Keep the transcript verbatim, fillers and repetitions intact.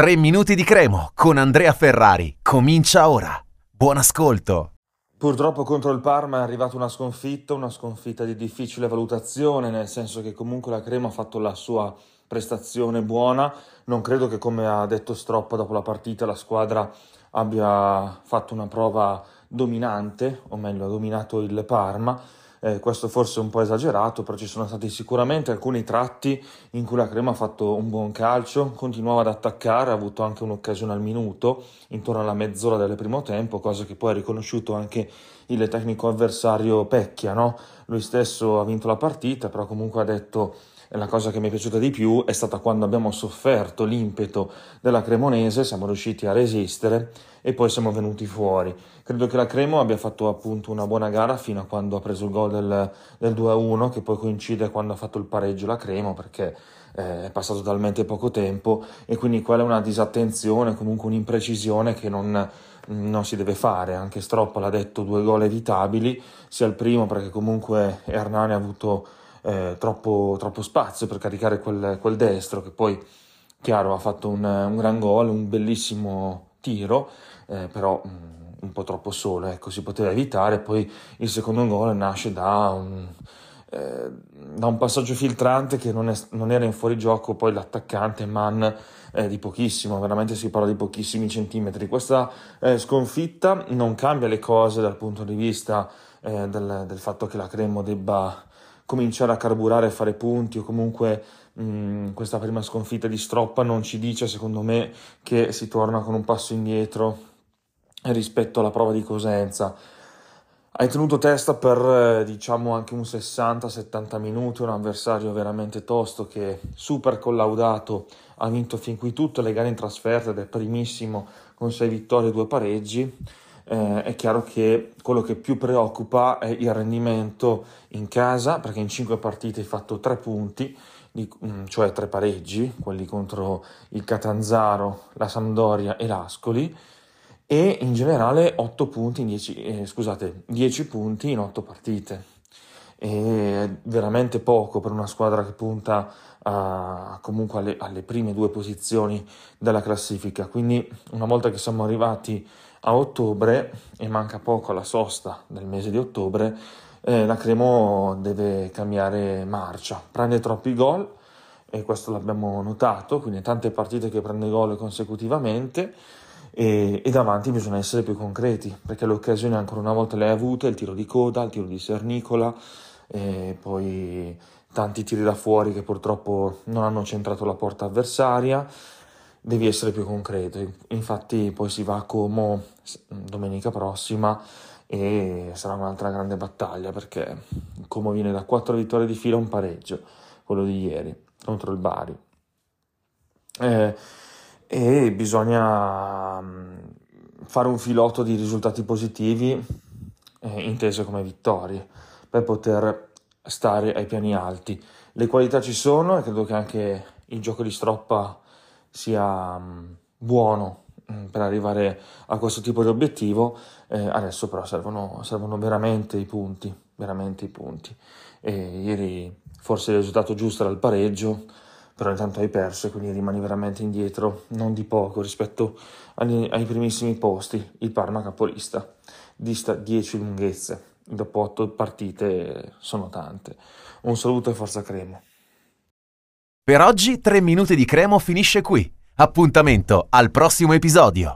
Tre minuti di Cremo con Andrea Ferrari. Comincia ora. Buon ascolto. Purtroppo contro il Parma è arrivata una sconfitta, una sconfitta di difficile valutazione, nel senso che comunque la Cremo ha fatto la sua prestazione buona. Non credo che, come ha detto Stroppa dopo la partita, la squadra abbia fatto una prova dominante, o meglio ha dominato il Parma. Eh, questo forse è un po' esagerato, però ci sono stati sicuramente alcuni tratti in cui la Cremo ha fatto un buon calcio, continuava ad attaccare, ha avuto anche un'occasione al minuto, intorno alla mezz'ora del primo tempo, cosa che poi ha riconosciuto anche il tecnico avversario Pecchia, no? Lui stesso ha vinto la partita, però comunque ha detto: la cosa che mi è piaciuta di più è stata quando abbiamo sofferto l'impeto della Cremonese, siamo riusciti a resistere e poi siamo venuti fuori. Credo che la Cremo abbia fatto appunto una buona gara fino a quando ha preso il gol del, del due a uno, che poi coincide quando ha fatto il pareggio la Cremo, perché eh, è passato talmente poco tempo, e quindi quella è una disattenzione, comunque un'imprecisione che non... non si deve fare. Anche Stroppa l'ha detto, due gol evitabili, sia il primo perché comunque Hernani ha avuto eh, troppo, troppo spazio per caricare quel, quel destro, che poi chiaro ha fatto un, un gran gol, un bellissimo tiro, eh, però mh, un po' troppo solo, ecco, si poteva evitare. Poi il secondo gol nasce da un, eh, da un passaggio filtrante che non, è, non era in fuorigioco, poi l'attaccante Man Eh, di pochissimo, veramente si parla di pochissimi centimetri. Questa eh, sconfitta non cambia le cose dal punto di vista eh, del, del fatto che la Cremo debba cominciare a carburare e fare punti, o comunque mh, questa prima sconfitta di Stroppa non ci dice, secondo me, che si torna con un passo indietro rispetto alla prova di Cosenza. Hai tenuto testa per eh, diciamo anche un sessanta settanta minuti, un avversario veramente tosto che, super collaudato, ha vinto fin qui tutte le gare in trasferta ed è primissimo con sei vittorie e due pareggi. Eh, è chiaro che quello che più preoccupa è il rendimento in casa, perché in cinque partite hai fatto tre punti, di, cioè tre pareggi, quelli contro il Catanzaro, la Sampdoria e l'Ascoli, e in generale otto punti in dieci, eh, scusate, dieci punti in otto partite. È veramente poco per una squadra che punta a, comunque alle, alle prime due posizioni della classifica. Quindi, una volta che siamo arrivati a ottobre e manca poco alla sosta del mese di ottobre, eh, la Cremo deve cambiare marcia. Prende troppi gol, e questo l'abbiamo notato, quindi tante partite che prende gol consecutivamente. E, e davanti bisogna essere più concreti, perché l'occasione ancora una volta le hai avute: il tiro di coda, il tiro di Sernicola, e poi tanti tiri da fuori che purtroppo non hanno centrato la porta avversaria. Devi essere più concreto. Infatti poi si va a Como domenica prossima e sarà un'altra grande battaglia, perché Como viene da quattro vittorie di fila e un pareggio, quello di ieri contro il Bari, eh, e bisogna fare un filotto di risultati positivi, eh, intese come vittorie, per poter stare ai piani alti. Le qualità ci sono, e credo che anche il gioco di Stroppa sia um, buono um, per arrivare a questo tipo di obiettivo. Eh, adesso però servono, servono veramente i punti, veramente i punti. E ieri forse il risultato giusto era il pareggio, però intanto hai perso e quindi rimani veramente indietro, non di poco, rispetto agli, ai primissimi posti. Il Parma capolista, dista dieci lunghezze, dopo otto partite sono tante. Un saluto e forza Cremo. Per oggi tre minuti di Cremo finisce qui. Appuntamento al prossimo episodio.